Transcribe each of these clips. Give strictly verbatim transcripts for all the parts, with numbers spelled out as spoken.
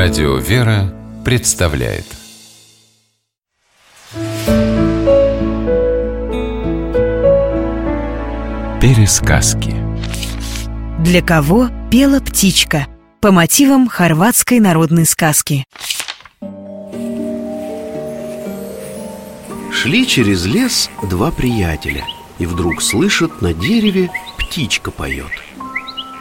Радио «Вера» представляет. Пересказки. Для кого пела птичка? По мотивам хорватской народной сказки. Шли через лес два приятеля, и вдруг слышат, на дереве птичка поет.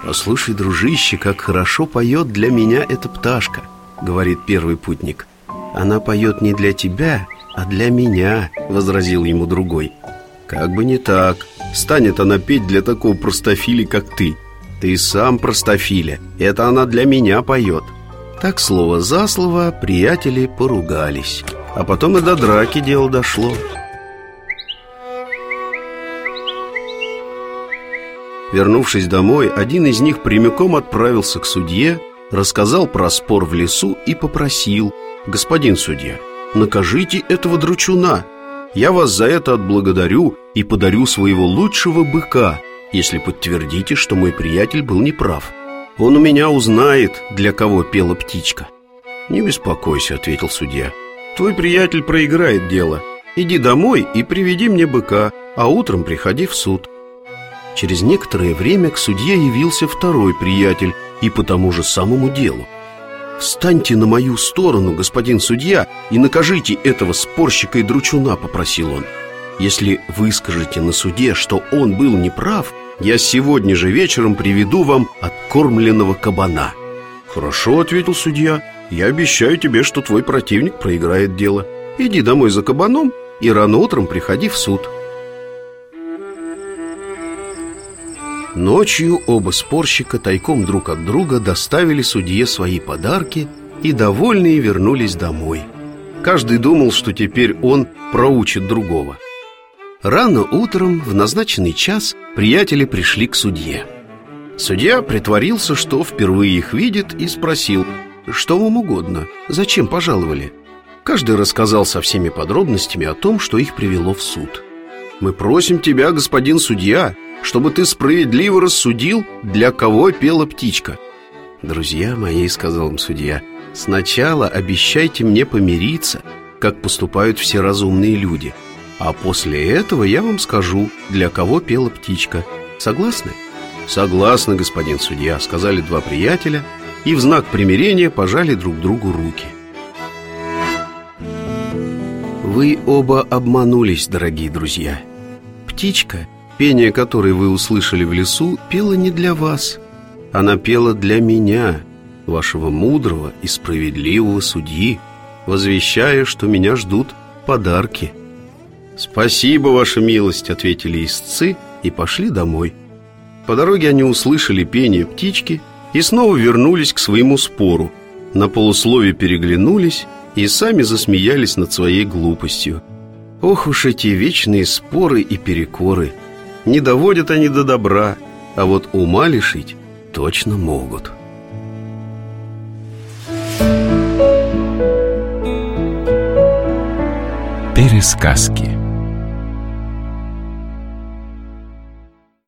«Послушай, дружище, как хорошо поет для меня эта пташка», — говорит первый путник. «Она поет не для тебя, а для меня», — возразил ему другой. «Как бы не так. Станет она петь для такого простофиля, как ты. Ты сам простофиля. Это она для меня поет». Так слово за слово приятели поругались, а потом и до драки дело дошло. Вернувшись домой, один из них прямиком отправился к судье, рассказал про спор в лесу и попросил: «Господин судья, накажите этого дручуна. Я вас за это отблагодарю и подарю своего лучшего быка, если подтвердите, что мой приятель был неправ. Он у меня узнает, для кого пела птичка». «Не беспокойся», — ответил судья, — «твой приятель проиграет дело. Иди домой и приведи мне быка, а утром приходи в суд». Через некоторое время к судье явился второй приятель и по тому же самому делу. «Встаньте на мою сторону, господин судья, и накажите этого спорщика и дручуна», — попросил он. «Если вы скажете на суде, что он был неправ, я сегодня же вечером приведу вам откормленного кабана». «Хорошо», — ответил судья, — «я обещаю тебе, что твой противник проиграет дело. Иди домой за кабаном и рано утром приходи в суд». Ночью оба спорщика тайком друг от друга доставили судье свои подарки и, довольные, вернулись домой. Каждый думал, что теперь он проучит другого. Рано утром, в назначенный час, приятели пришли к судье. Судья притворился, что впервые их видит, и спросил: «Что вам угодно? Зачем пожаловали?» Каждый рассказал со всеми подробностями о том, что их привело в суд. «Мы просим тебя, господин судья, чтобы ты справедливо рассудил, для кого пела птичка». «Друзья мои, — сказал им судья, — сначала обещайте мне помириться, как поступают все разумные люди, а после этого я вам скажу, для кого пела птичка. Согласны?» «Согласны, господин судья», — сказали два приятеля, и в знак примирения пожали друг другу руки. Вы оба обманулись, дорогие друзья. Птичка, пение которой вы услышали в лесу, пела не для вас. Она пела для меня, вашего мудрого и справедливого судьи, возвещая, что меня ждут подарки». «Спасибо, ваша милость», — ответили истцы и пошли домой. По дороге они услышали пение птички и снова вернулись к своему спору. На полуслове переглянулись и сами засмеялись над своей глупостью. Ох уж эти вечные споры и перекоры! Не доводят они до добра, а вот ума лишить точно могут. Пересказки.